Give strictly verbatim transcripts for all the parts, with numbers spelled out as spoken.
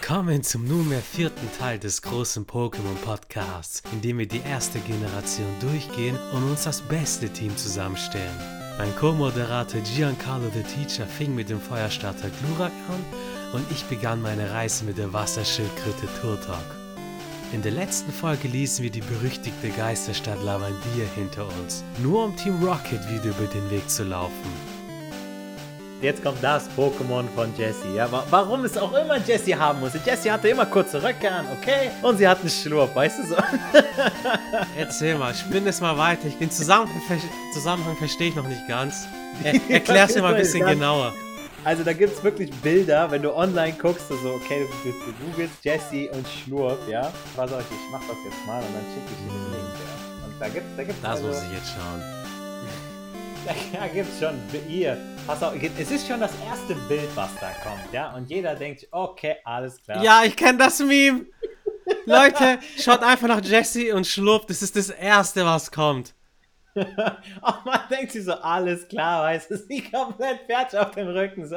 Willkommen zum nunmehr vierten Teil des großen Pokémon-Podcasts, in dem wir die erste Generation durchgehen und uns das beste Team zusammenstellen. Mein Co-Moderator Giancarlo the Teacher fing mit dem Feuerstarter Glurak an und ich begann meine Reise mit der Wasserschildkröte Turtok. In der letzten Folge ließen wir die berüchtigte Geisterstadt Lavandia hinter uns, nur um Team Rocket wieder über den Weg zu laufen. Jetzt kommt das Pokémon von Jessie. Ja, warum es auch immer Jessie haben musste. Jessie hatte immer kurze Röcke an, okay? Und sie hat einen Schlurp, weißt du so? Erzähl mal, spinn es mal weiter. Den Zusammenhang, ver Zusammenhang verstehe ich noch nicht ganz. Er erklär's mir mal ein bisschen genauer. Also da gibt es wirklich Bilder, wenn du online guckst, so, okay, du, du googelst Jessie und Schlurp, ja? Pass auf, ich mach das jetzt mal und dann schicke ich dir den Link, ja? Und da gibt's, da gibt's... Das also, muss ich jetzt schauen. Da gibt's schon, ihr... Pass auf, es ist schon das erste Bild, was da kommt, ja? Und jeder denkt, okay, alles klar. Ja, ich kenne das Meme. Leute, schaut einfach nach Jessie und Schlurp, das ist das Erste, was kommt. Und man denkt sich so, alles klar, weißt du, sie komplett fertig auf dem Rücken, so.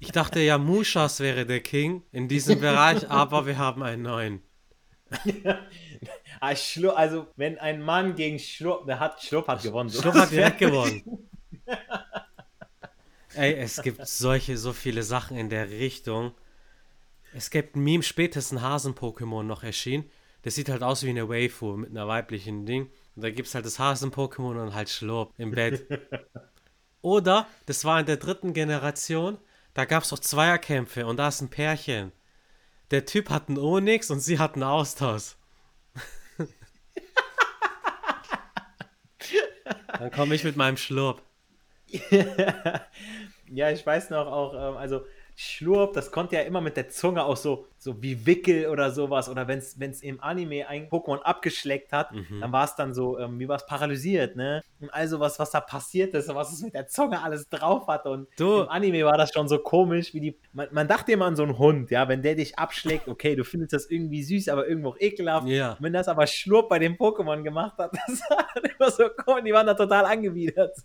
Ich dachte ja, Mushas wäre der King in diesem Bereich, aber wir haben einen neuen. Also, wenn ein Mann gegen Schlurp, der hat, Schlurp hat gewonnen. Schlurp hat direkt gewonnen. Ey, es gibt solche, so viele Sachen in der Richtung. Es gibt ein Meme, spätestens Hasen-Pokémon noch erschienen. Das sieht halt aus wie eine Waifu mit einer weiblichen Ding. Und da gibt es halt das Hasen-Pokémon und halt Schlurp im Bett. Oder, das war in der dritten Generation, da gab es auch Zweierkämpfe und da ist ein Pärchen. Der Typ hat einen Onix und sie hat einen Austausch. Dann komme ich mit meinem Schlurp. Ja, ich weiß noch auch, also Schlurp, das kommt ja immer mit der Zunge auch so, so wie Wickel oder sowas. Oder wenn es im Anime ein Pokémon abgeschleckt hat, mhm. dann war es dann so, wie war es paralysiert, ne? Und also was, was da passiert ist und was es mit der Zunge alles drauf hat. Und du. Im Anime war das schon so komisch, wie die. Man, man dachte immer an so einen Hund, ja, wenn der dich abschlägt, okay, du findest das irgendwie süß, aber irgendwo auch ekelhaft. Yeah. Wenn das aber Schlurp bei dem Pokémon gemacht hat, das war immer so komisch, die waren da total angewidert.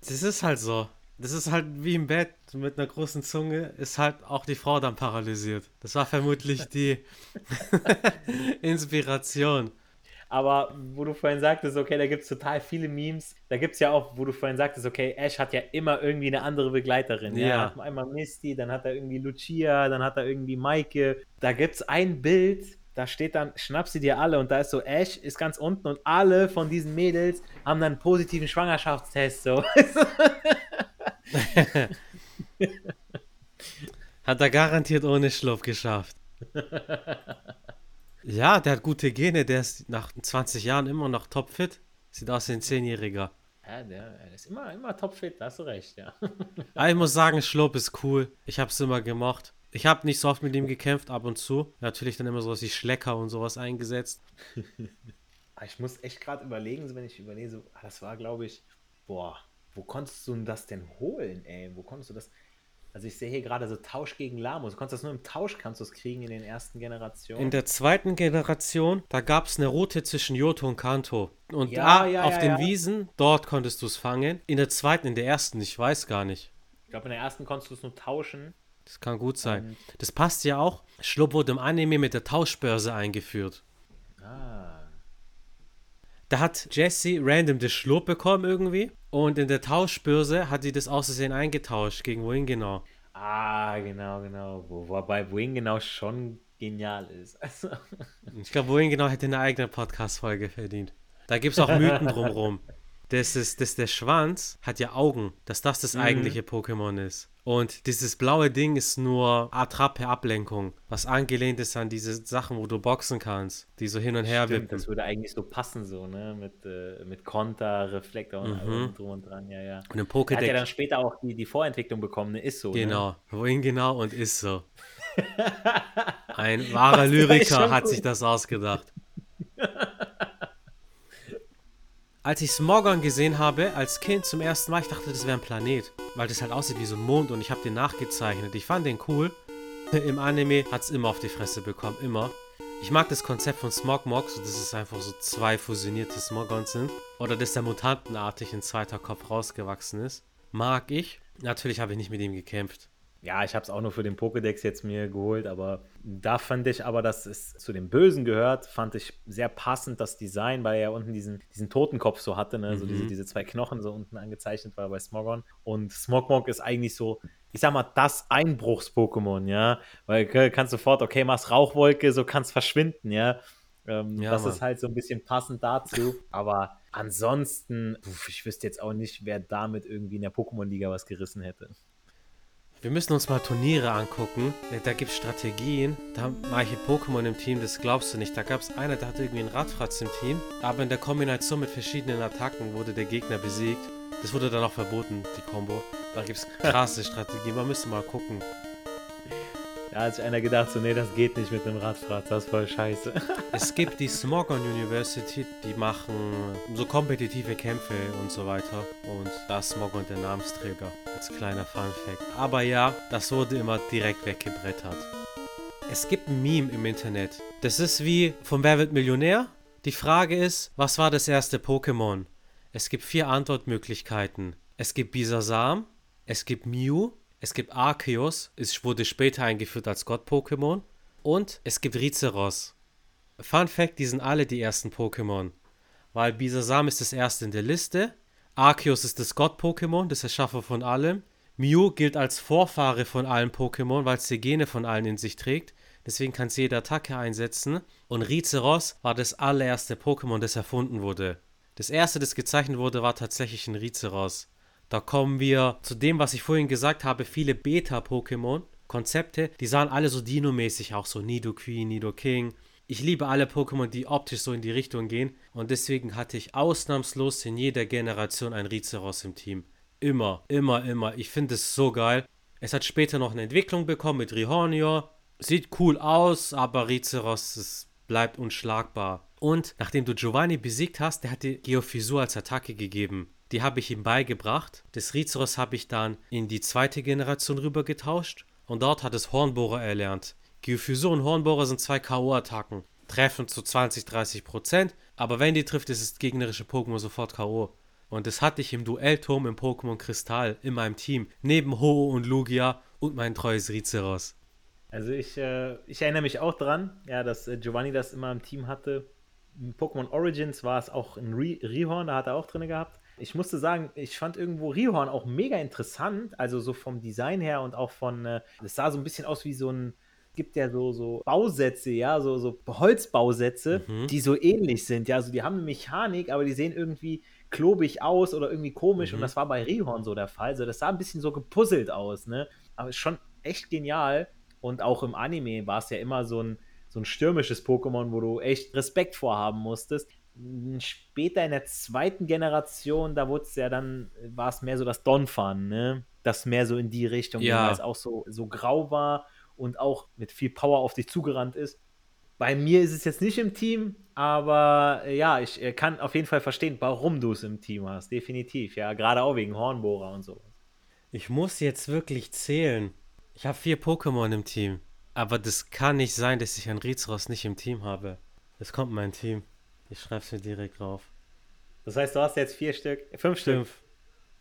Das ist halt so. Das ist halt wie im Bett mit einer großen Zunge, ist halt auch die Frau dann paralysiert. Das war vermutlich die Inspiration. Aber wo du vorhin sagtest, okay, da gibt es total viele Memes. Da gibt es ja auch, wo du vorhin sagtest, okay, Ash hat ja immer irgendwie eine andere Begleiterin. Ja. ja. Einmal Misty, dann hat er irgendwie Lucia, dann hat er irgendwie Maike. Da gibt es ein Bild, da steht dann, schnapp sie dir alle und da ist so, Ash ist ganz unten und alle von diesen Mädels haben dann einen positiven Schwangerschaftstest, so. Hat er garantiert ohne Schlurp geschafft. Ja, der hat gute Gene, der ist nach zwanzig Jahren immer noch topfit. Sieht aus wie ein Zehnjähriger. Ja, der ist immer, immer topfit, da hast du recht, ja. Aber ich muss sagen, Schlurp ist cool. Ich hab's immer gemocht. Ich habe nicht so oft mit ihm gekämpft, ab und zu. Natürlich dann immer sowas wie Schlecker und sowas eingesetzt. Ich muss echt gerade überlegen, wenn ich überlese, das war, glaube ich, boah, wo konntest du das denn holen, ey? Wo konntest du das? Also ich sehe hier gerade so Tausch gegen Lamos. Du konntest das nur im Tausch, kannst du es kriegen in den ersten Generationen. In der zweiten Generation, da gab es eine Route zwischen Johto und Kanto. Und ja, da ja, auf ja, den ja. Wiesen, dort konntest du es fangen. In der zweiten, in der ersten, ich weiß gar nicht. Ich glaube, in der ersten konntest du es nur tauschen. Das kann gut sein. Um, das passt ja auch. Schlurp wurde im Anime mit der Tauschbörse eingeführt. Ah. Da hat Jessie random das Schlurp bekommen irgendwie. Und in der Tauschbörse hat sie das aussehen eingetauscht. Gegen wohin genau? Ah, genau, genau. Wobei wohin genau schon genial ist. Also. Ich glaube, wohin genau hätte eine eigene Podcast-Folge verdient. Da gibt es auch Mythen drumherum. Das ist, das, der Schwanz hat ja Augen, dass das das mhm. eigentliche Pokémon ist. Und dieses blaue Ding ist nur Attrappe-Ablenkung, was angelehnt ist an diese Sachen, wo du boxen kannst, die so hin und her wippen. Das würde eigentlich so passen, so, ne? Mit, äh, mit Konter, Reflektor und allem mhm. drum und dran, ja, ja. Und im Pokédex. Hat ja dann später auch die, die Vorentwicklung bekommen, ne? Ist so. Genau, ne? Wohin genau und ist so. Ein wahrer Lyriker hat sich das ausgedacht. Als ich Smogon gesehen habe, als Kind zum ersten Mal, ich dachte, das wäre ein Planet, weil das halt aussieht wie so ein Mond und ich habe den nachgezeichnet. Ich fand den cool. Im Anime hat es immer auf die Fresse bekommen, immer. Ich mag das Konzept von Smogmog, so dass es einfach so zwei fusionierte Smogons sind. Oder dass der mutantenartig ein zweiter Kopf rausgewachsen ist. Mag ich. Natürlich habe ich nicht mit ihm gekämpft. Ja, ich habe es auch nur für den Pokédex jetzt mir geholt, aber da fand ich aber, dass es zu dem Bösen gehört, fand ich sehr passend das Design, weil er unten diesen, diesen Totenkopf so hatte, ne? Mhm. So diese, diese zwei Knochen so unten angezeichnet war bei Smogon. Und Smogmog ist eigentlich so, ich sag mal, das Einbruchs-Pokémon, ja, weil du kannst sofort, okay, machst Rauchwolke, so kannst verschwinden, ja. Ähm, ja, das Mann. Ist halt so ein bisschen passend dazu, aber ansonsten, pf, ich wüsste jetzt auch nicht, wer damit irgendwie in der Pokémon-Liga was gerissen hätte. Wir müssen uns mal Turniere angucken, da gibt es Strategien, da mache ich ein Pokémon im Team, das glaubst du nicht. Da gab es einer, der hatte irgendwie einen Radfratz im Team, aber in der Kombination mit verschiedenen Attacken wurde der Gegner besiegt. Das wurde dann auch verboten, die Kombo. Da gibt es krasse Strategien, man müsste mal gucken. Da hat sich einer gedacht, so nee, das geht nicht mit einem Radfratz, das ist voll scheiße. Es gibt die Smogon University, die machen so kompetitive Kämpfe und so weiter. Und da ist Smogon der Namensträger, als kleiner Funfact. Aber ja, das wurde immer direkt weggebrettert. Es gibt ein Meme im Internet. Das ist wie von Wer wird Millionär? Die Frage ist, was war das erste Pokémon? Es gibt vier Antwortmöglichkeiten. Es gibt Bisasam, es gibt Mew, es gibt Arceus, es wurde später eingeführt als Gott-Pokémon. Und es gibt Rizeros. Fun Fact, die sind alle die ersten Pokémon. Weil Bisasam ist das erste in der Liste. Arceus ist das Gott-Pokémon, das Erschaffer von allem. Mew gilt als Vorfahre von allen Pokémon, weil es die Gene von allen in sich trägt. Deswegen kann es jede Attacke einsetzen. Und Rizeros war das allererste Pokémon, das erfunden wurde. Das erste, das gezeichnet wurde, war tatsächlich ein Rizeros. Da kommen wir zu dem, was ich vorhin gesagt habe, viele Beta-Pokémon, Konzepte, die sahen alle so Dino-mäßig auch so, Nidoqueen, Nidoking. Ich liebe alle Pokémon, die optisch so in die Richtung gehen und deswegen hatte ich ausnahmslos in jeder Generation ein Rizeros im Team. Immer, immer, immer. Ich finde es so geil. Es hat später noch eine Entwicklung bekommen mit Rihornior. Sieht cool aus, aber Rizeros ist, bleibt unschlagbar. Und nachdem du Giovanni besiegt hast, der hat dir Geofisur als Attacke gegeben. Die habe ich ihm beigebracht. Das Rizeros habe ich dann in die zweite Generation rüber getauscht und dort hat es Hornbohrer erlernt. Geofysur und Hornbohrer sind zwei K O-Attacken. Treffen zu zwanzig bis dreißig Prozent, aber wenn die trifft, ist das gegnerische Pokémon sofort K O. Und das hatte ich im Duellturm im Pokémon Kristall in meinem Team, neben Ho-Oh und Lugia und mein treues Rizeros. Also ich, äh, ich erinnere mich auch dran, ja, dass äh, Giovanni das immer im Team hatte. In Pokémon Origins war es auch ein Rihorn, da hat er auch drin gehabt. Ich musste sagen, ich fand irgendwo Rihorn auch mega interessant, also so vom Design her und auch von, äh, das sah so ein bisschen aus wie so ein, gibt ja so, so Bausätze, ja, so, so Holzbausätze, mhm. die so ähnlich sind, ja, also die haben eine Mechanik, aber die sehen irgendwie klobig aus oder irgendwie komisch mhm. und das war bei Rihorn so der Fall, also das sah ein bisschen so gepuzzelt aus, ne, aber schon echt genial und auch im Anime war es ja immer so ein, so ein stürmisches Pokémon, wo du echt Respekt vorhaben musstest. Später in der zweiten Generation, da wurde es ja dann, war es mehr so das Donphan, ne? Das mehr so in die Richtung, ja. Weil es auch so, so grau war und auch mit viel Power auf dich zugerannt ist. Bei mir ist es jetzt nicht im Team, aber ja, ich kann auf jeden Fall verstehen, warum du es im Team hast, definitiv, ja, gerade auch wegen Hornbohrer und so. Ich muss jetzt wirklich zählen. Ich habe vier Pokémon im Team, aber das kann nicht sein, dass ich einen Rizeros nicht im Team habe. Das kommt in mein Team. Ich schreib's mir direkt drauf. Das heißt, du hast jetzt vier Stück, fünf Stück. Fünf.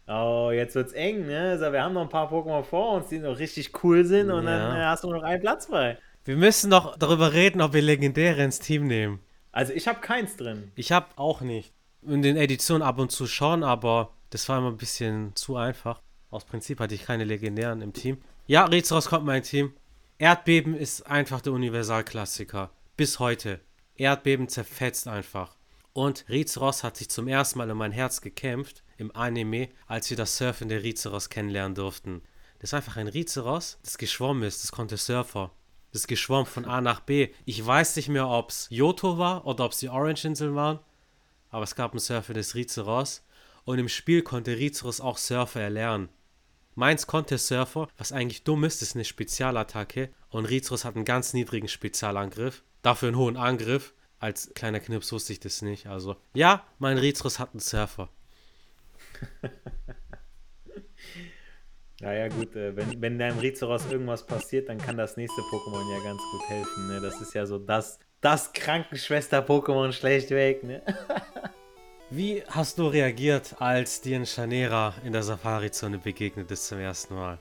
Oh, jetzt wird's eng, ne? Also wir haben noch ein paar Pokémon vor uns, die noch richtig cool sind und ja. Dann hast du noch einen Platz frei. Wir müssen noch darüber reden, ob wir Legendäre ins Team nehmen. Also ich habe keins drin. Ich habe auch nicht. In den Editionen ab und zu schon, aber das war immer ein bisschen zu einfach. Aus Prinzip hatte ich keine Legendären im Team. Ja, Rizeros kommt mein Team. Erdbeben ist einfach der Universalklassiker. Bis heute. Erdbeben zerfetzt einfach. Und Rizeros hat sich zum ersten Mal um mein Herz gekämpft im Anime, als wir das Surfen der Rizeros kennenlernen durften. Das ist einfach ein Rizeros, das geschwommen ist, das konnte Surfer. Das ist geschwommen von A nach B. Ich weiß nicht mehr, ob es Johto war oder ob es die Orange-Inseln waren, aber es gab einen Surfer des Rizeros und im Spiel konnte Rizeros auch Surfer erlernen. Meins konnte Surfer, was eigentlich dumm ist, ist eine Spezialattacke und Rizeros hat einen ganz niedrigen Spezialangriff. Dafür einen hohen Angriff. Als kleiner Knips wusste ich das nicht. Also, ja, mein Rizeros hat einen Surfer. Naja, gut, äh, wenn, wenn deinem Rizeros irgendwas passiert, dann kann das nächste Pokémon ja ganz gut helfen. Ne? Das ist ja so das, das Krankenschwester-Pokémon schlechtweg. Ne? Wie hast du reagiert, als dir ein Chanera in der Safari-Zone begegnet ist zum ersten Mal?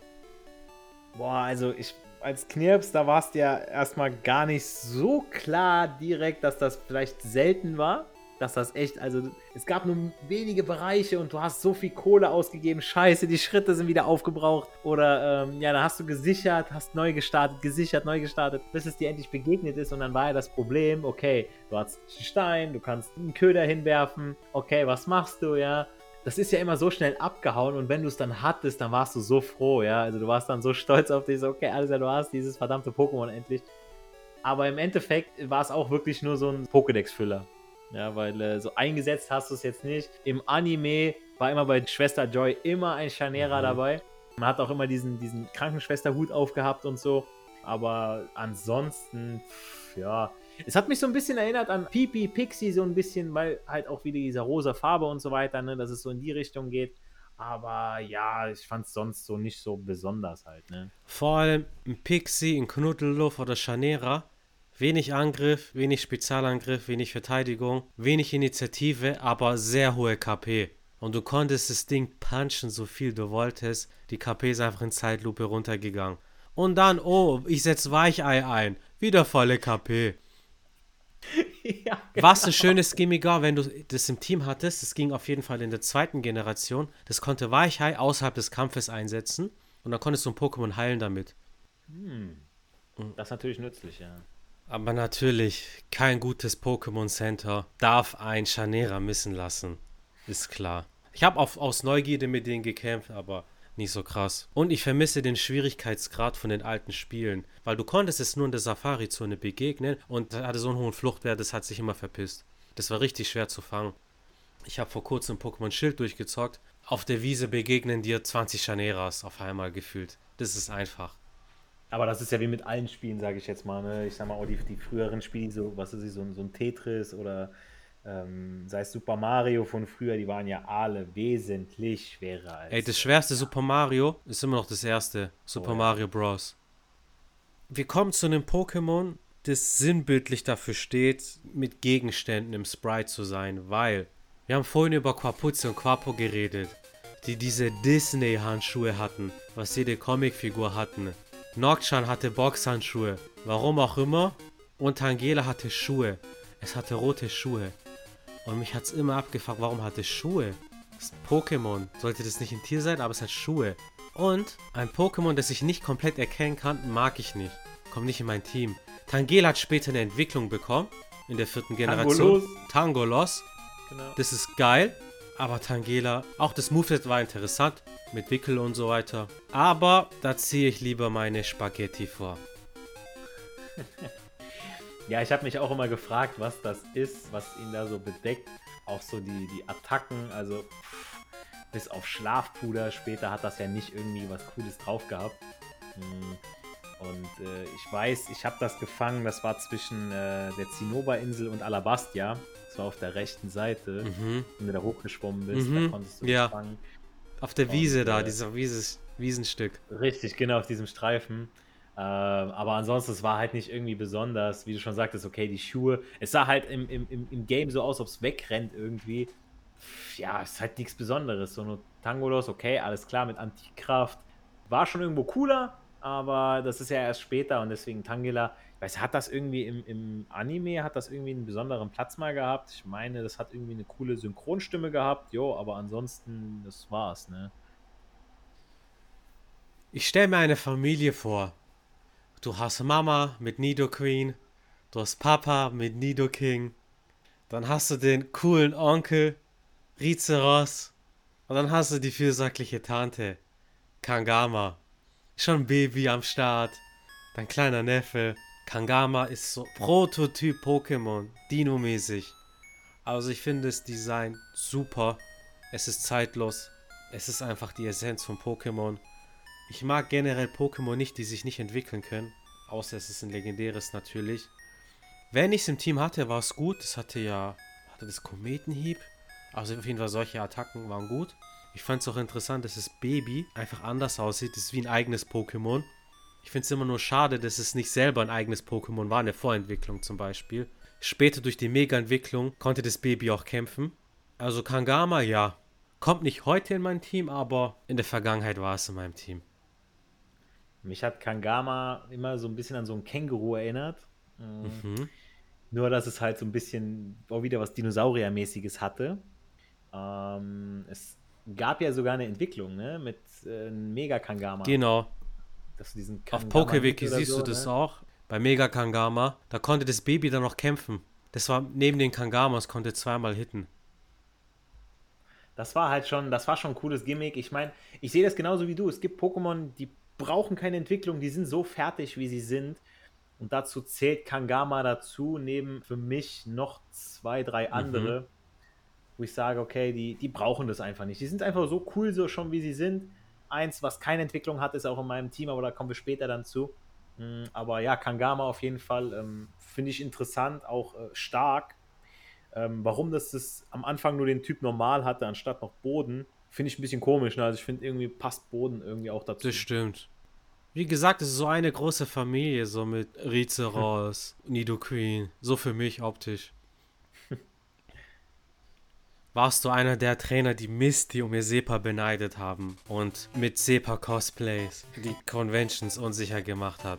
Boah, also ich als Knirps, da war es ja erstmal gar nicht so klar direkt, dass das vielleicht selten war. Dass das echt, also es gab nur wenige Bereiche und du hast so viel Kohle ausgegeben, scheiße, die Schritte sind wieder aufgebraucht. Oder ähm, ja, dann hast du gesichert, hast neu gestartet, gesichert, neu gestartet, bis es dir endlich begegnet ist. Und dann war ja das Problem, okay, du hast einen Stein, du kannst einen Köder hinwerfen, okay, was machst du, ja. Das ist ja immer so schnell abgehauen und wenn du es dann hattest, dann warst du so froh, ja. Also du warst dann so stolz auf dich, so, okay, alles klar, du hast dieses verdammte Pokémon endlich. Aber im Endeffekt war es auch wirklich nur so ein Pokédex-Füller. Ja, weil äh, so eingesetzt hast du es jetzt nicht. Im Anime war immer bei Schwester Joy immer ein Scharnierer mhm. dabei. Man hat auch immer diesen, diesen Krankenschwesterhut aufgehabt und so. Aber ansonsten, pff, ja... Es hat mich so ein bisschen erinnert an Pipi, Pixie, so ein bisschen, weil halt auch wieder diese rosa Farbe und so weiter, ne, dass es so in die Richtung geht. Aber ja, ich fand es sonst so nicht so besonders halt, ne. Vor allem ein Pixie, ein Knuddelluff oder Scharnierer. Wenig Angriff, wenig Spezialangriff, wenig Verteidigung, wenig Initiative, aber sehr hohe K P. Und du konntest das Ding punchen, so viel du wolltest. Die K P ist einfach in Zeitlupe runtergegangen. Und dann, oh, ich setze Weichei ein. Wieder volle K P. Ja, genau. Was ein schönes Gimmigar, wenn du das im Team hattest. Das ging auf jeden Fall in der zweiten Generation. Das konnte Weichei außerhalb des Kampfes einsetzen. Und dann konntest du ein Pokémon heilen damit. Hm. Das ist natürlich nützlich, ja. Aber natürlich, kein gutes Pokémon Center darf ein Scharnierer missen lassen. Ist klar. Ich habe aus Neugierde mit denen gekämpft, aber nicht so krass. Und ich vermisse den Schwierigkeitsgrad von den alten Spielen, weil du konntest es nur in der Safari-Zone begegnen und hatte so einen hohen Fluchtwert, das hat sich immer verpisst. Das war richtig schwer zu fangen. Ich habe vor kurzem Pokémon Schild durchgezockt. Auf der Wiese begegnen dir zwanzig Scharnieras auf einmal gefühlt. Das ist einfach. Aber das ist ja wie mit allen Spielen, sage ich jetzt mal. Ne? Ich sag mal, auch die, die früheren Spiele, so, was ist das, so, so ein Tetris oder... Ähm, sei es Super Mario von früher, die waren ja alle wesentlich schwerer als... Ey, das schwerste Super Mario ist immer noch das erste. Super oh, ja. Mario Bros. Wir kommen zu einem Pokémon, das sinnbildlich dafür steht, mit Gegenständen im Sprite zu sein, weil wir haben vorhin über Quapuzzi und Quapo geredet, die diese Disney-Handschuhe hatten, was jede Comicfigur hatten. Nocturne hatte Boxhandschuhe, warum auch immer, und Tangela hatte Schuhe. Es hatte rote Schuhe. Und mich hat's immer abgefuckt, warum hat es Schuhe? Das ist ein Pokémon. Sollte das nicht ein Tier sein, aber es hat Schuhe. Und ein Pokémon, das ich nicht komplett erkennen kann, mag ich nicht. Kommt nicht in mein Team. Tangela hat später eine Entwicklung bekommen. In der vierten Generation. Tangolos. Tangolos. Genau. Das ist geil. Aber Tangela, auch das Moveset war interessant. Mit Wickel und so weiter. Aber da ziehe ich lieber meine Spaghetti vor. Ja, ich habe mich auch immer gefragt, was das ist, was ihn da so bedeckt. Auch so die, die Attacken, also pff, bis auf Schlafpuder später hat das ja nicht irgendwie was Cooles drauf gehabt. Und äh, ich weiß, ich habe das gefangen, das war zwischen äh, der Zinnoberinsel und Alabastia. Das war auf der rechten Seite, mhm. wenn du da hochgeschwommen bist, mhm. da konntest du ja. fangen. Auf der Wiese und, da, äh, dieser Wieses, Wiesenstück. Richtig, genau, auf diesem Streifen. Ähm, aber ansonsten, es war halt nicht irgendwie besonders, wie du schon sagtest, okay, die Schuhe, es sah halt im, im, im Game so aus, ob es wegrennt irgendwie, ja, ist halt nichts Besonderes, so nur Tangolos, okay, alles klar, mit Antikraft, war schon irgendwo cooler, aber das ist ja erst später und deswegen Tangela, ich weiß, hat das irgendwie im, im Anime, hat das irgendwie einen besonderen Platz mal gehabt, ich meine, das hat irgendwie eine coole Synchronstimme gehabt, jo, aber ansonsten, das war's, ne. Ich stelle mir eine Familie vor. Du hast Mama mit Nidoqueen, du hast Papa mit Nidoking, dann hast du den coolen Onkel, Rizeros, und dann hast du die fürsorgliche Tante, Kangama. Schon Baby am Start, dein kleiner Neffe. Kangama ist so Prototyp-Pokémon, Dino-mäßig. Also ich finde das Design super, es ist zeitlos, es ist einfach die Essenz von Pokémon. Ich mag generell Pokémon nicht, die sich nicht entwickeln können. Außer es ist ein legendäres natürlich. Wenn ich es im Team hatte, war es gut. Das hatte ja... Hatte das Kometenhieb? Also auf jeden Fall solche Attacken waren gut. Ich fand es auch interessant, dass das Baby einfach anders aussieht. Das ist wie ein eigenes Pokémon. Ich finde es immer nur schade, dass es nicht selber ein eigenes Pokémon war. In der Vorentwicklung zum Beispiel. Später durch die Mega-Entwicklung konnte das Baby auch kämpfen. Also Kangama, ja. Kommt nicht heute in mein Team, aber in der Vergangenheit war es in meinem Team. Mich hat Kangama immer so ein bisschen an so ein Känguru erinnert. Mhm. Nur, dass es halt so ein bisschen auch wieder was Dinosauriermäßiges hatte. Ähm, es gab ja sogar eine Entwicklung, ne? Mit äh, Mega Kangama. Genau. Dass du diesen Kangama auf PokeWiki siehst so, du das ne? auch. Bei Mega Kangama, da konnte das Baby dann noch kämpfen. Das war neben den Kangamas, konnte zweimal hitten. Das war halt schon, das war schon ein cooles Gimmick. Ich meine, ich sehe das genauso wie du. Es gibt Pokémon, die brauchen keine Entwicklung, die sind so fertig, wie sie sind. Und dazu zählt Kangama dazu, neben für mich noch zwei, drei andere, mhm. wo ich sage, okay, die, die brauchen das einfach nicht. Die sind einfach so cool, so schon wie sie sind. Eins, was keine Entwicklung hat, ist auch in meinem Team, aber da kommen wir später dann zu. Aber ja, Kangama auf jeden Fall ähm, finde ich interessant, auch äh, stark. Ähm, warum das, das am Anfang nur den Typ normal hatte, anstatt noch Boden, finde ich ein bisschen komisch. Ne? Also ich finde, irgendwie passt Boden irgendwie auch dazu. Das stimmt. Wie gesagt, es ist so eine große Familie, so mit Rizeros, Nidoqueen, so für mich optisch. Warst du einer der Trainer, die Misty um ihr Sepa beneidet haben und mit Sepa-Cosplays die Conventions unsicher gemacht hat?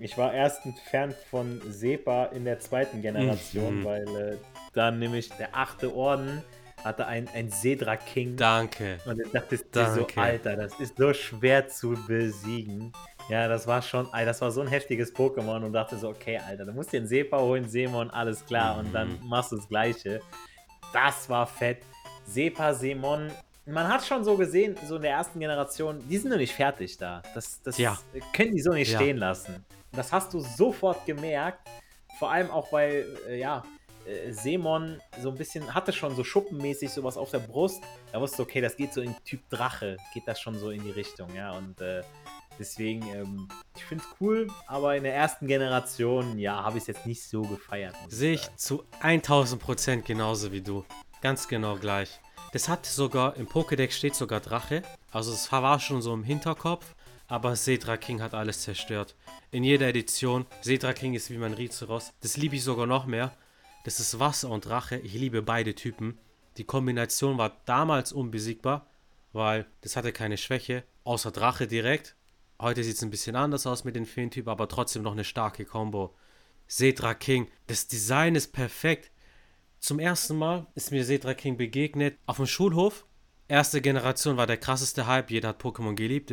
Ich war erst entfernt von Sepa in der zweiten Generation, mhm. weil äh, dann nämlich der achte Orden hatte ein, ein Sedra King. Danke. Und ich dachte, das ist so, Alter, das ist so schwer zu besiegen. Ja, das war schon, das war so ein heftiges Pokémon und dachte so, okay, Alter, du musst dir einen Sepa holen, Seemon, alles klar. Mhm. Und dann machst du das Gleiche. Das war fett. Sepa, Seemon, man hat schon so gesehen, so in der ersten Generation, die sind noch nicht fertig da. Das, das ja. können die so nicht ja. stehen lassen. Das hast du sofort gemerkt. Vor allem auch bei, äh, ja, äh, Seemon so ein bisschen, hatte schon so schuppenmäßig sowas auf der Brust. Da wusstest du, okay, das geht so in Typ Drache, geht das schon so in die Richtung, ja. Und äh, deswegen, ähm, ich find's cool, aber in der ersten Generation, ja, habe ich es jetzt nicht so gefeiert. Sehe ich zu tausend Prozent genauso wie du. Ganz genau gleich. Das hat sogar, im Pokédex steht sogar Drache. Also es war schon so im Hinterkopf, aber Sedra King hat alles zerstört. In jeder Edition, Sedra King ist wie mein Rizeros. Das liebe ich sogar noch mehr. Das ist Wasser und Drache, ich liebe beide Typen. Die Kombination war damals unbesiegbar, weil das hatte keine Schwäche, außer Drache direkt. Heute sieht es ein bisschen anders aus mit den Feentypen, aber trotzdem noch eine starke Combo. Sedra King, das Design ist perfekt. Zum ersten Mal ist mir Sedra King begegnet auf dem Schulhof. Erste Generation war der krasseste Hype, jeder hat Pokémon geliebt.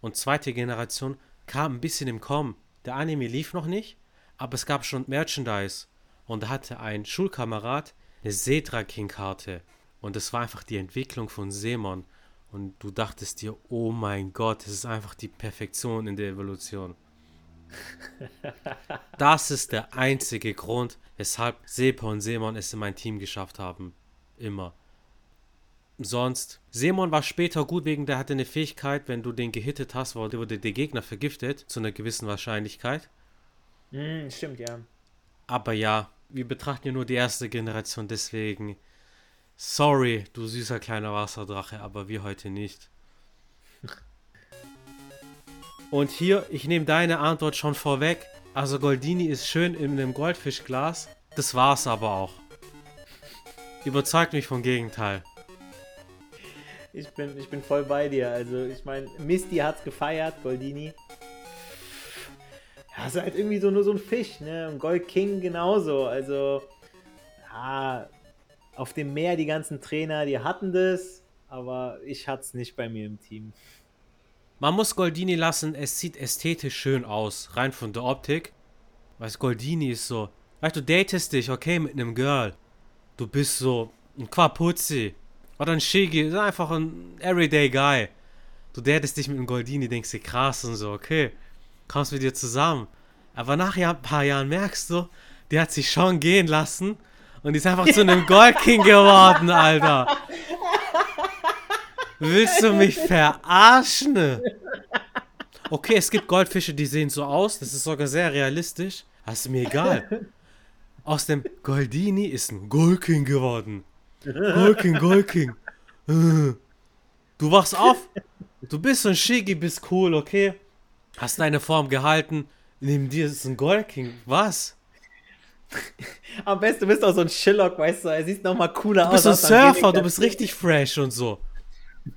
Und zweite Generation kam ein bisschen im Kommen. Der Anime lief noch nicht, aber es gab schon Merchandise. Und da hatte ein Schulkamerad eine Sedra King-Karte. Und das war einfach die Entwicklung von Seemon. Und du dachtest dir, oh mein Gott, das ist einfach die Perfektion in der Evolution. Das ist der einzige Grund, weshalb Sepa und Seemon es in mein Team geschafft haben. Immer. Sonst, Seemon war später gut, wegen der hatte eine Fähigkeit, wenn du den gehittet hast, wurde der Gegner vergiftet, zu einer gewissen Wahrscheinlichkeit. Mm, stimmt, ja. Aber ja, wir betrachten ja nur die erste Generation, deswegen... Sorry, du süßer kleiner Wasserdrache, aber wir heute nicht. Und hier, ich nehme deine Antwort schon vorweg. Also Goldini ist schön in einem Goldfischglas. Das war's aber auch. Überzeugt mich vom Gegenteil. Ich bin, ich bin voll bei dir. Also ich meine, Misty hat's gefeiert, Goldini. Ja, ist halt irgendwie so nur so ein Fisch, ne? Und Gold King genauso. Also, ja... Auf dem Meer, die ganzen Trainer, die hatten das, aber ich hatte es nicht bei mir im Team. Man muss Goldini lassen, es sieht ästhetisch schön aus, rein von der Optik. Weißt, Goldini ist so, weißt du, datest dich, okay, mit einem Girl. Du bist so ein Quapuzzi oder ein Shigi, ist einfach ein everyday guy. Du datest dich mit einem Goldini, denkst dir krass und so, okay, kommst mit dir zusammen. Aber nach ein paar Jahren merkst du, die hat sich schon gehen lassen. Und die ist einfach zu einem Gold King geworden, Alter. Willst du mich verarschen? Okay, es gibt Goldfische, die sehen so aus. Das ist sogar sehr realistisch. Das ist mir egal. Aus dem Goldini ist ein Gold King geworden. Gold King, Gold King. Du wachst auf. Du bist so ein Shigi, bist cool, okay? Hast deine Form gehalten. Neben dir ist ein Gold King. Was? Am besten, du bist auch so ein Shillock, weißt du, er sieht nochmal cooler aus. Du bist aus, so ein Surfer, du bist richtig fresh und so.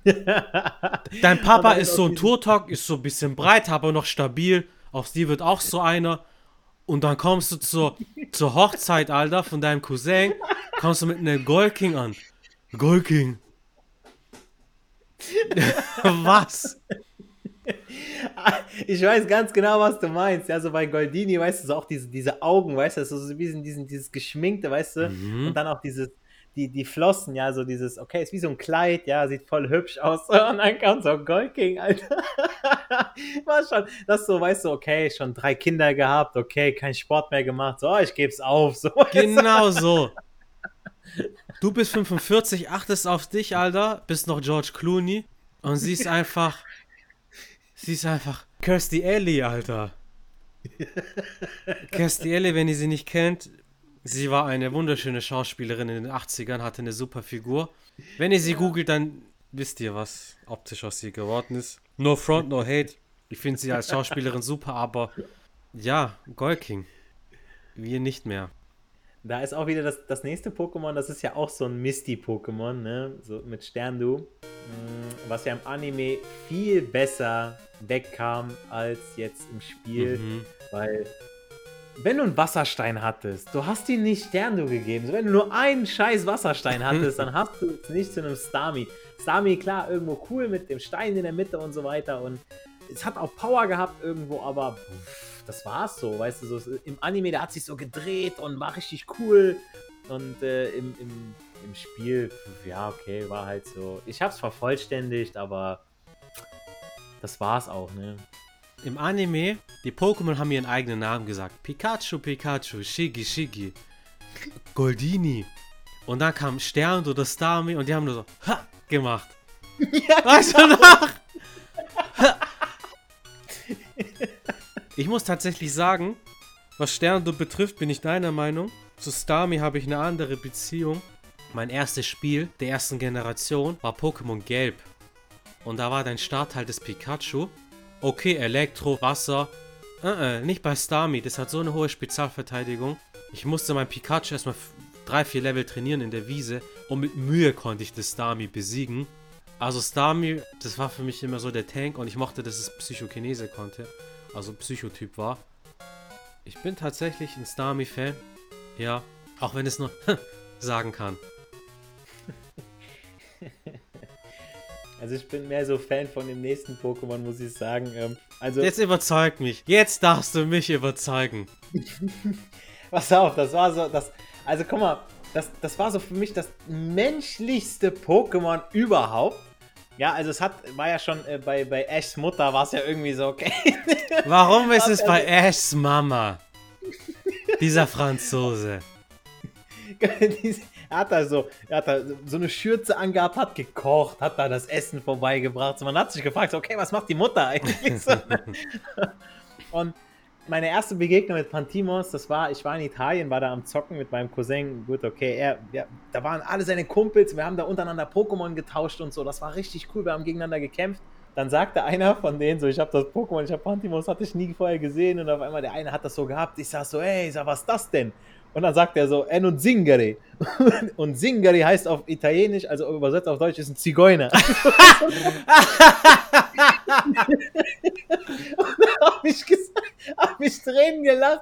Dein Papa ist so ein Turtok, ist so ein bisschen breit, aber noch stabil. Auf sie wird auch so einer. Und dann kommst du zur, zur Hochzeit, Alter, von deinem Cousin. Kommst du mit einem Goldking an. Goldking. Was? Ich weiß ganz genau, was du meinst. Also bei Goldini, weißt du, so auch diese, diese Augen, weißt du, so ein bisschen diesen, dieses Geschminkte, weißt du, mhm. und dann auch dieses, die, die Flossen, ja, so dieses, okay, ist wie so ein Kleid, ja, sieht voll hübsch aus, und dann kam so ein Goldking, Alter. War schon, das so, weißt du, okay, schon drei Kinder gehabt, okay, kein Sport mehr gemacht, so, ich geb's auf, so. Genau so. Du bist fünfundvierzig, achtest auf dich, Alter, bist noch George Clooney und siehst einfach, siehst einfach Kirstie Alley, Alter. Kirstie Alley, wenn ihr sie nicht kennt, sie war eine wunderschöne Schauspielerin in den achtzigern, hatte eine super Figur. Wenn ihr sie googelt, dann wisst ihr, was optisch aus ihr geworden ist. No front, no hate. Ich finde sie als Schauspielerin super, aber ja, Goldking. Wir nicht mehr. Da ist auch wieder das, das nächste Pokémon, das ist ja auch so ein Misty-Pokémon, ne? So mit Sterndu, was ja im Anime viel besser wegkam als jetzt im Spiel, mhm. weil wenn du einen Wasserstein hattest, du hast ihm nicht Sterndu gegeben. Wenn du nur einen scheiß Wasserstein hattest, dann hast du es nicht zu einem Starmie. Starmie, klar, irgendwo cool mit dem Stein in der Mitte und so weiter und es hat auch Power gehabt irgendwo, aber pff, das war's so, weißt du, so, im Anime, der hat sich so gedreht und war richtig cool und äh, im, im, im Spiel, pff, ja, okay, war halt so, ich hab's vervollständigt, aber das war's auch, ne. Im Anime, die Pokémon haben ihren eigenen Namen gesagt, Pikachu, Pikachu, Shigi, Shigi, Goldini und dann kam Stern oder Starmie und die haben nur so, ha, gemacht. Ja, weißt genau. du noch? Ich muss tatsächlich sagen, was Sterndu betrifft, bin ich deiner Meinung. Zu Starmie habe ich eine andere Beziehung. Mein erstes Spiel der ersten Generation war Pokémon Gelb. Und da war dein Start halt das Pikachu. Okay, Elektro, Wasser. Äh, äh, nicht bei Starmie, das hat so eine hohe Spezialverteidigung. Ich musste mein Pikachu erstmal drei, vier Level trainieren in der Wiese. Und mit Mühe konnte ich das Starmie besiegen. Also Starmie, das war für mich immer so der Tank. Und ich mochte, dass es Psychokinese konnte. Also Psychotyp war. Ich bin tatsächlich ein Starmie-Fan. Ja, auch wenn es nur sagen kann. Also ich bin mehr so Fan von dem nächsten Pokémon, muss ich sagen. Also jetzt überzeug mich. Jetzt darfst du mich überzeugen. Pass auf, das war so... Das, also guck mal, das, das war so für mich das menschlichste Pokémon überhaupt. Ja, also es hat, war ja schon äh, bei, bei Ashs Mutter, war es ja irgendwie so, okay. Warum ist es bei Ashs Mama? Dieser Franzose. Er hat da so, er hat da so eine Schürze angehabt, hat gekocht, hat da das Essen vorbeigebracht. Man hat sich gefragt, okay, was macht die Mutter eigentlich? Und meine erste Begegnung mit Pantimos, das war, ich war in Italien, war da am Zocken mit meinem Cousin, gut, okay, er, ja, da waren alle seine Kumpels, wir haben da untereinander Pokémon getauscht und so, das war richtig cool, wir haben gegeneinander gekämpft, dann sagte einer von denen so, ich habe das Pokémon, ich habe Pantimos, hatte ich nie vorher gesehen und auf einmal der eine hat das so gehabt, ich sag so, ey, ich sag, was ist das denn? Und dann sagt er so, en un zingari. Und zingari heißt auf Italienisch, also übersetzt auf Deutsch, ist ein Zigeuner. Und dann habe ich gesagt, habe ich Tränen gelacht.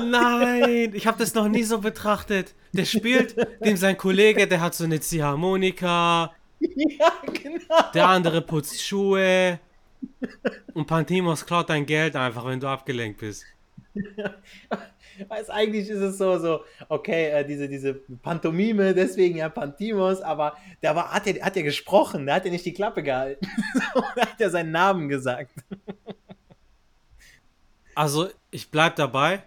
Nein, ich habe das noch nie so betrachtet. Der spielt, dem sein Kollege, der hat so eine Ziehharmonika. Ja, genau. Der andere putzt Schuhe. Und Pantimos klaut dein Geld einfach, wenn du abgelenkt bist. Weiß, eigentlich ist es so, so okay, äh, diese, diese Pantomime, deswegen ja Pantimos, aber der war, hat ja hat ja gesprochen, der hat ja nicht die Klappe gehalten. So, da hat ja seinen Namen gesagt. Also, ich bleib dabei,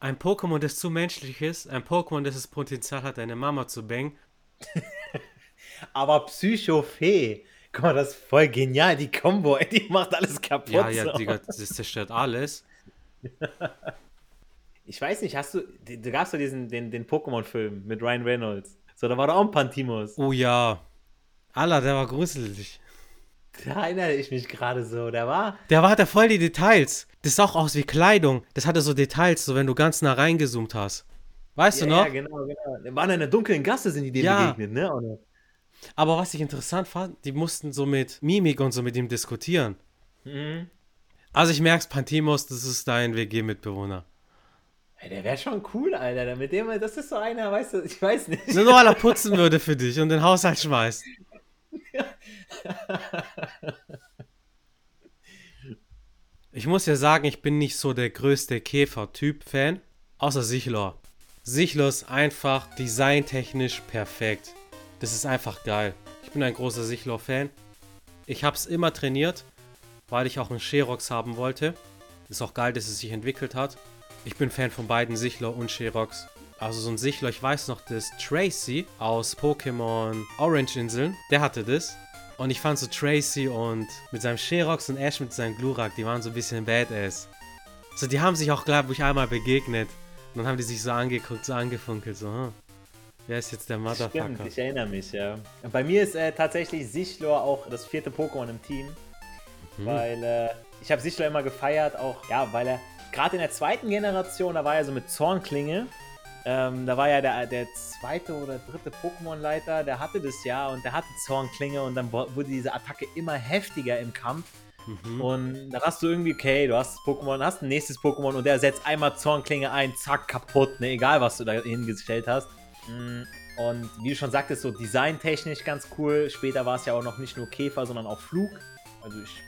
ein Pokémon, das zu menschlich ist, ein Pokémon, das das Potenzial hat, deine Mama zu bangen. Aber Psychofee, guck mal, das ist voll genial, die Kombo, ey, die macht alles kaputt. Ja, ja, so. Digga, das zerstört alles. Ich weiß nicht, hast du, du gabst doch diesen, den, den Pokémon-Film mit Ryan Reynolds. So, da war doch auch ein Pantimos. Oh ja. Alter, der war gruselig. Da erinnere ich mich gerade so, der war... Der war, der voll die Details. Das sah auch aus wie Kleidung. Das hatte so Details, so wenn du ganz nah reingezoomt hast. Weißt ja, du noch? Ja, genau, genau. Waren in der dunklen Gasse sind die denen ja. begegnet, ne? Oder? Aber was ich interessant fand, die mussten so mit Mimik und so mit ihm diskutieren. Mhm. Also ich merk's, Pantimos, das ist dein W G-Mitbewohner. Hey, der wäre schon cool, Alter. Mit dem, das ist so einer, weißt du, ich weiß nicht. Nur weil er putzen würde für dich und den Haushalt schmeißt. Ich muss ja sagen, ich bin nicht so der größte Käfer-Typ-Fan, außer Sichlor. Sichlor ist einfach designtechnisch perfekt. Das ist einfach geil. Ich bin ein großer Sichlor-Fan. Ich habe es immer trainiert, weil ich auch einen Sherox haben wollte. Ist auch geil, dass es sich entwickelt hat. Ich bin Fan von beiden, Sichlor und Sherox. Also so ein Sichlor, ich weiß noch, das Tracy aus Pokémon Orange Inseln, der hatte das. Und ich fand so Tracy und mit seinem Sherox und Ash mit seinem Glurak, die waren so ein bisschen badass. So, die haben sich auch, glaube ich, einmal begegnet. Und dann haben die sich so angeguckt, so angefunkelt, so, hm, wer ist jetzt der Motherfucker? Stimmt, ich erinnere mich, ja. Bei mir ist äh, tatsächlich Sichlor auch das vierte Pokémon im Team. Mhm. Weil äh, ich habe Sichlor immer gefeiert, auch, ja, weil er, gerade in der zweiten Generation, da war er so mit Zornklinge. Ähm, da war ja der, der zweite oder dritte Pokémon-Leiter, der hatte das ja und der hatte Zornklinge und dann wurde diese Attacke immer heftiger im Kampf. Mhm. Und dann hast du irgendwie, okay, du hast Pokémon, hast ein nächstes Pokémon und der setzt einmal Zornklinge ein, zack, kaputt, ne, egal was du da hingestellt hast. Und wie du schon sagtest, so designtechnisch ganz cool. Später war es ja auch noch nicht nur Käfer, sondern auch Flug. Also ich...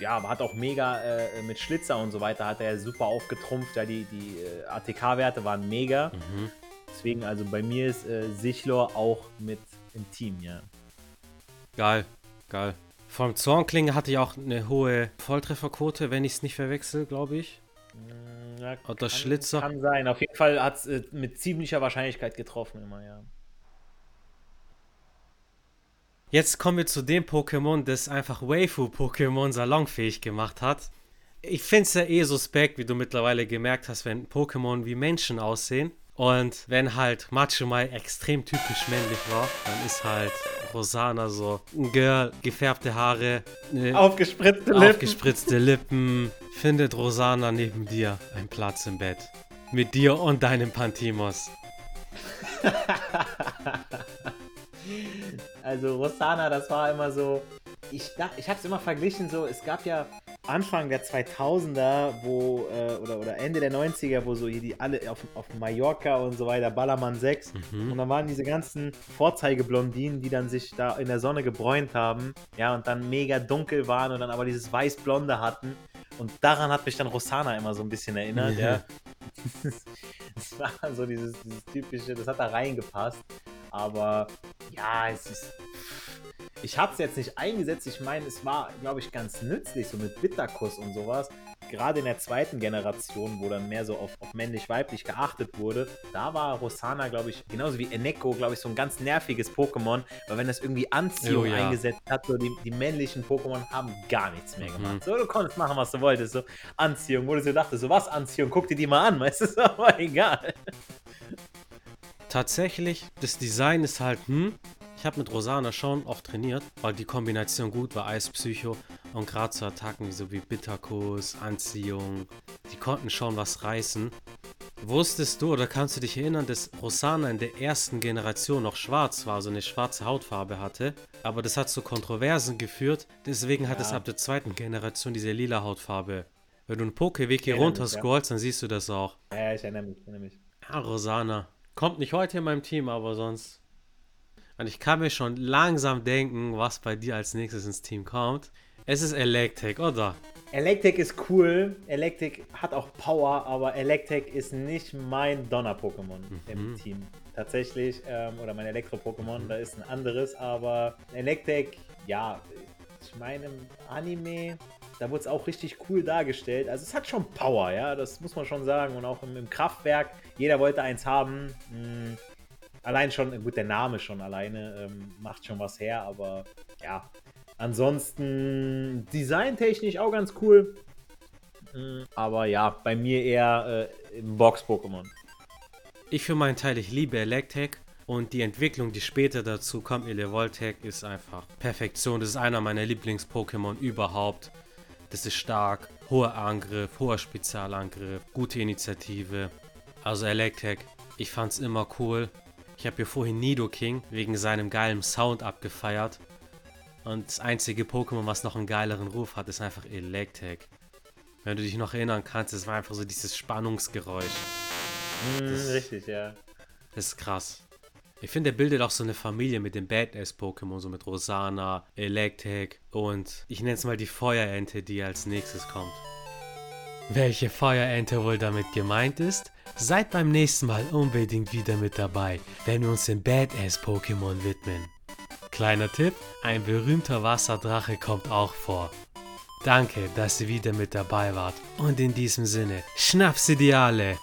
Ja, aber hat auch mega äh, mit Schlitzer und so weiter, hat er super aufgetrumpft, ja, die, die äh, A T K-Werte waren mega. Mhm. Deswegen, also bei mir ist äh, Sichlor auch mit im Team, ja. Geil, geil. Vom Zornklinge hatte ich auch eine hohe Volltrefferquote, wenn ich es nicht verwechsel, glaube ich. Ja, kann, Oder Schlitzer. Kann sein, auf jeden Fall hat es äh, mit ziemlicher Wahrscheinlichkeit getroffen immer, ja. Jetzt kommen wir zu dem Pokémon, das einfach Waifu-Pokémon salonfähig gemacht hat. Ich finde es ja eh suspekt, wie du mittlerweile gemerkt hast, wenn Pokémon wie Menschen aussehen. Und wenn halt Machumai extrem typisch männlich war, dann ist halt Rosanna so ein Girl, gefärbte Haare, ne, aufgespritzte, aufgespritzte Lippen. Lippen. Findet Rosanna neben dir einen Platz im Bett. Mit dir und deinem Pantimos. Also Rosanna, das war immer so, ich ich hab's immer verglichen so, es gab ja Anfang der zweitausender, wo, äh, oder, oder Ende der neunziger, wo so hier die alle auf, auf Mallorca und so weiter, Ballermann sechs, mhm. Und dann waren diese ganzen Vorzeigeblondinen, die dann sich da in der Sonne gebräunt haben, ja, und dann mega dunkel waren und dann aber dieses weiß-blonde hatten und daran hat mich dann Rosanna immer so ein bisschen erinnert, ja. ja. Das war so dieses, dieses typische, das hat da reingepasst. Aber ja, es ist. Ich habe es jetzt nicht eingesetzt. Ich meine, es war, glaube ich, ganz nützlich, so mit Bitterkuss und sowas. Gerade in der zweiten Generation, wo dann mehr so auf, auf männlich-weiblich geachtet wurde, da war Rosanna, glaube ich, genauso wie Eneko, glaube ich, so ein ganz nerviges Pokémon. Weil wenn das irgendwie Anziehung oh, ja. eingesetzt hat, so die, die männlichen Pokémon haben gar nichts mehr gemacht. Mhm. So, du konntest machen, was du wolltest. So Anziehung, wo du so dachtest, so was Anziehung, guck dir die mal an, weißt du, aber egal. Tatsächlich, das Design ist halt, hm, ich habe mit Rosanna schon oft trainiert, weil die Kombination gut war, Eispsycho und gerade zu Attacken, so wie Bitterkuss, Anziehung, die konnten schon was reißen. Wusstest du oder kannst du dich erinnern, dass Rosanna in der ersten Generation noch schwarz war, so eine schwarze Hautfarbe hatte, aber das hat zu Kontroversen geführt, deswegen hat ja. es ab der zweiten Generation diese lila Hautfarbe. Wenn du einen Pokéwiki hier runterscrollst, ja. dann siehst du das auch. Ja, ich erinnere mich, ich erinnere mich. Ja, Rosanna. Kommt nicht heute in meinem Team, aber sonst. Und ich kann mir schon langsam denken, was bei dir als nächstes ins Team kommt. Es ist Electek, oder? Electek ist cool. Electek hat auch Power, aber Electek ist nicht mein Donner-Pokémon mhm. im Team. Tatsächlich, ähm, oder mein Elektro-Pokémon, mhm. da ist ein anderes, aber Electek, ja, ich meine, im Anime, da wurde es auch richtig cool dargestellt. Also es hat schon Power, ja, das muss man schon sagen. Und auch im, im Kraftwerk, jeder wollte eins haben. Hm, allein schon, gut, der Name schon alleine ähm, macht schon was her, aber ja. Ansonsten designtechnisch auch ganz cool. Hm, aber ja, bei mir eher äh, im Box-Pokémon. Ich für meinen Teil, ich liebe Electek. Und die Entwicklung, die später dazu kommt, Elevoltech, ist einfach Perfektion. Das ist einer meiner Lieblings-Pokémon überhaupt. Das ist stark, hoher Angriff, hoher Spezialangriff, gute Initiative. Also Electek, ich fand's immer cool. Ich habe hier vorhin Nidoking wegen seinem geilen Sound abgefeiert. Und das einzige Pokémon, was noch einen geileren Ruf hat, ist einfach Electek. Wenn du dich noch erinnern kannst, das war einfach so dieses Spannungsgeräusch. Das, richtig, ja. Das ist krass. Ich finde, er bildet auch so eine Familie mit den Badass-Pokémon, so mit Rosana, Electek und ich nenne es mal die Feuerente, die als nächstes kommt. Welche Feuerente wohl damit gemeint ist? Seid beim nächsten Mal unbedingt wieder mit dabei, wenn wir uns den Badass-Pokémon widmen. Kleiner Tipp, ein berühmter Wasserdrache kommt auch vor. Danke, dass ihr wieder mit dabei wart und in diesem Sinne, Schnapsideale!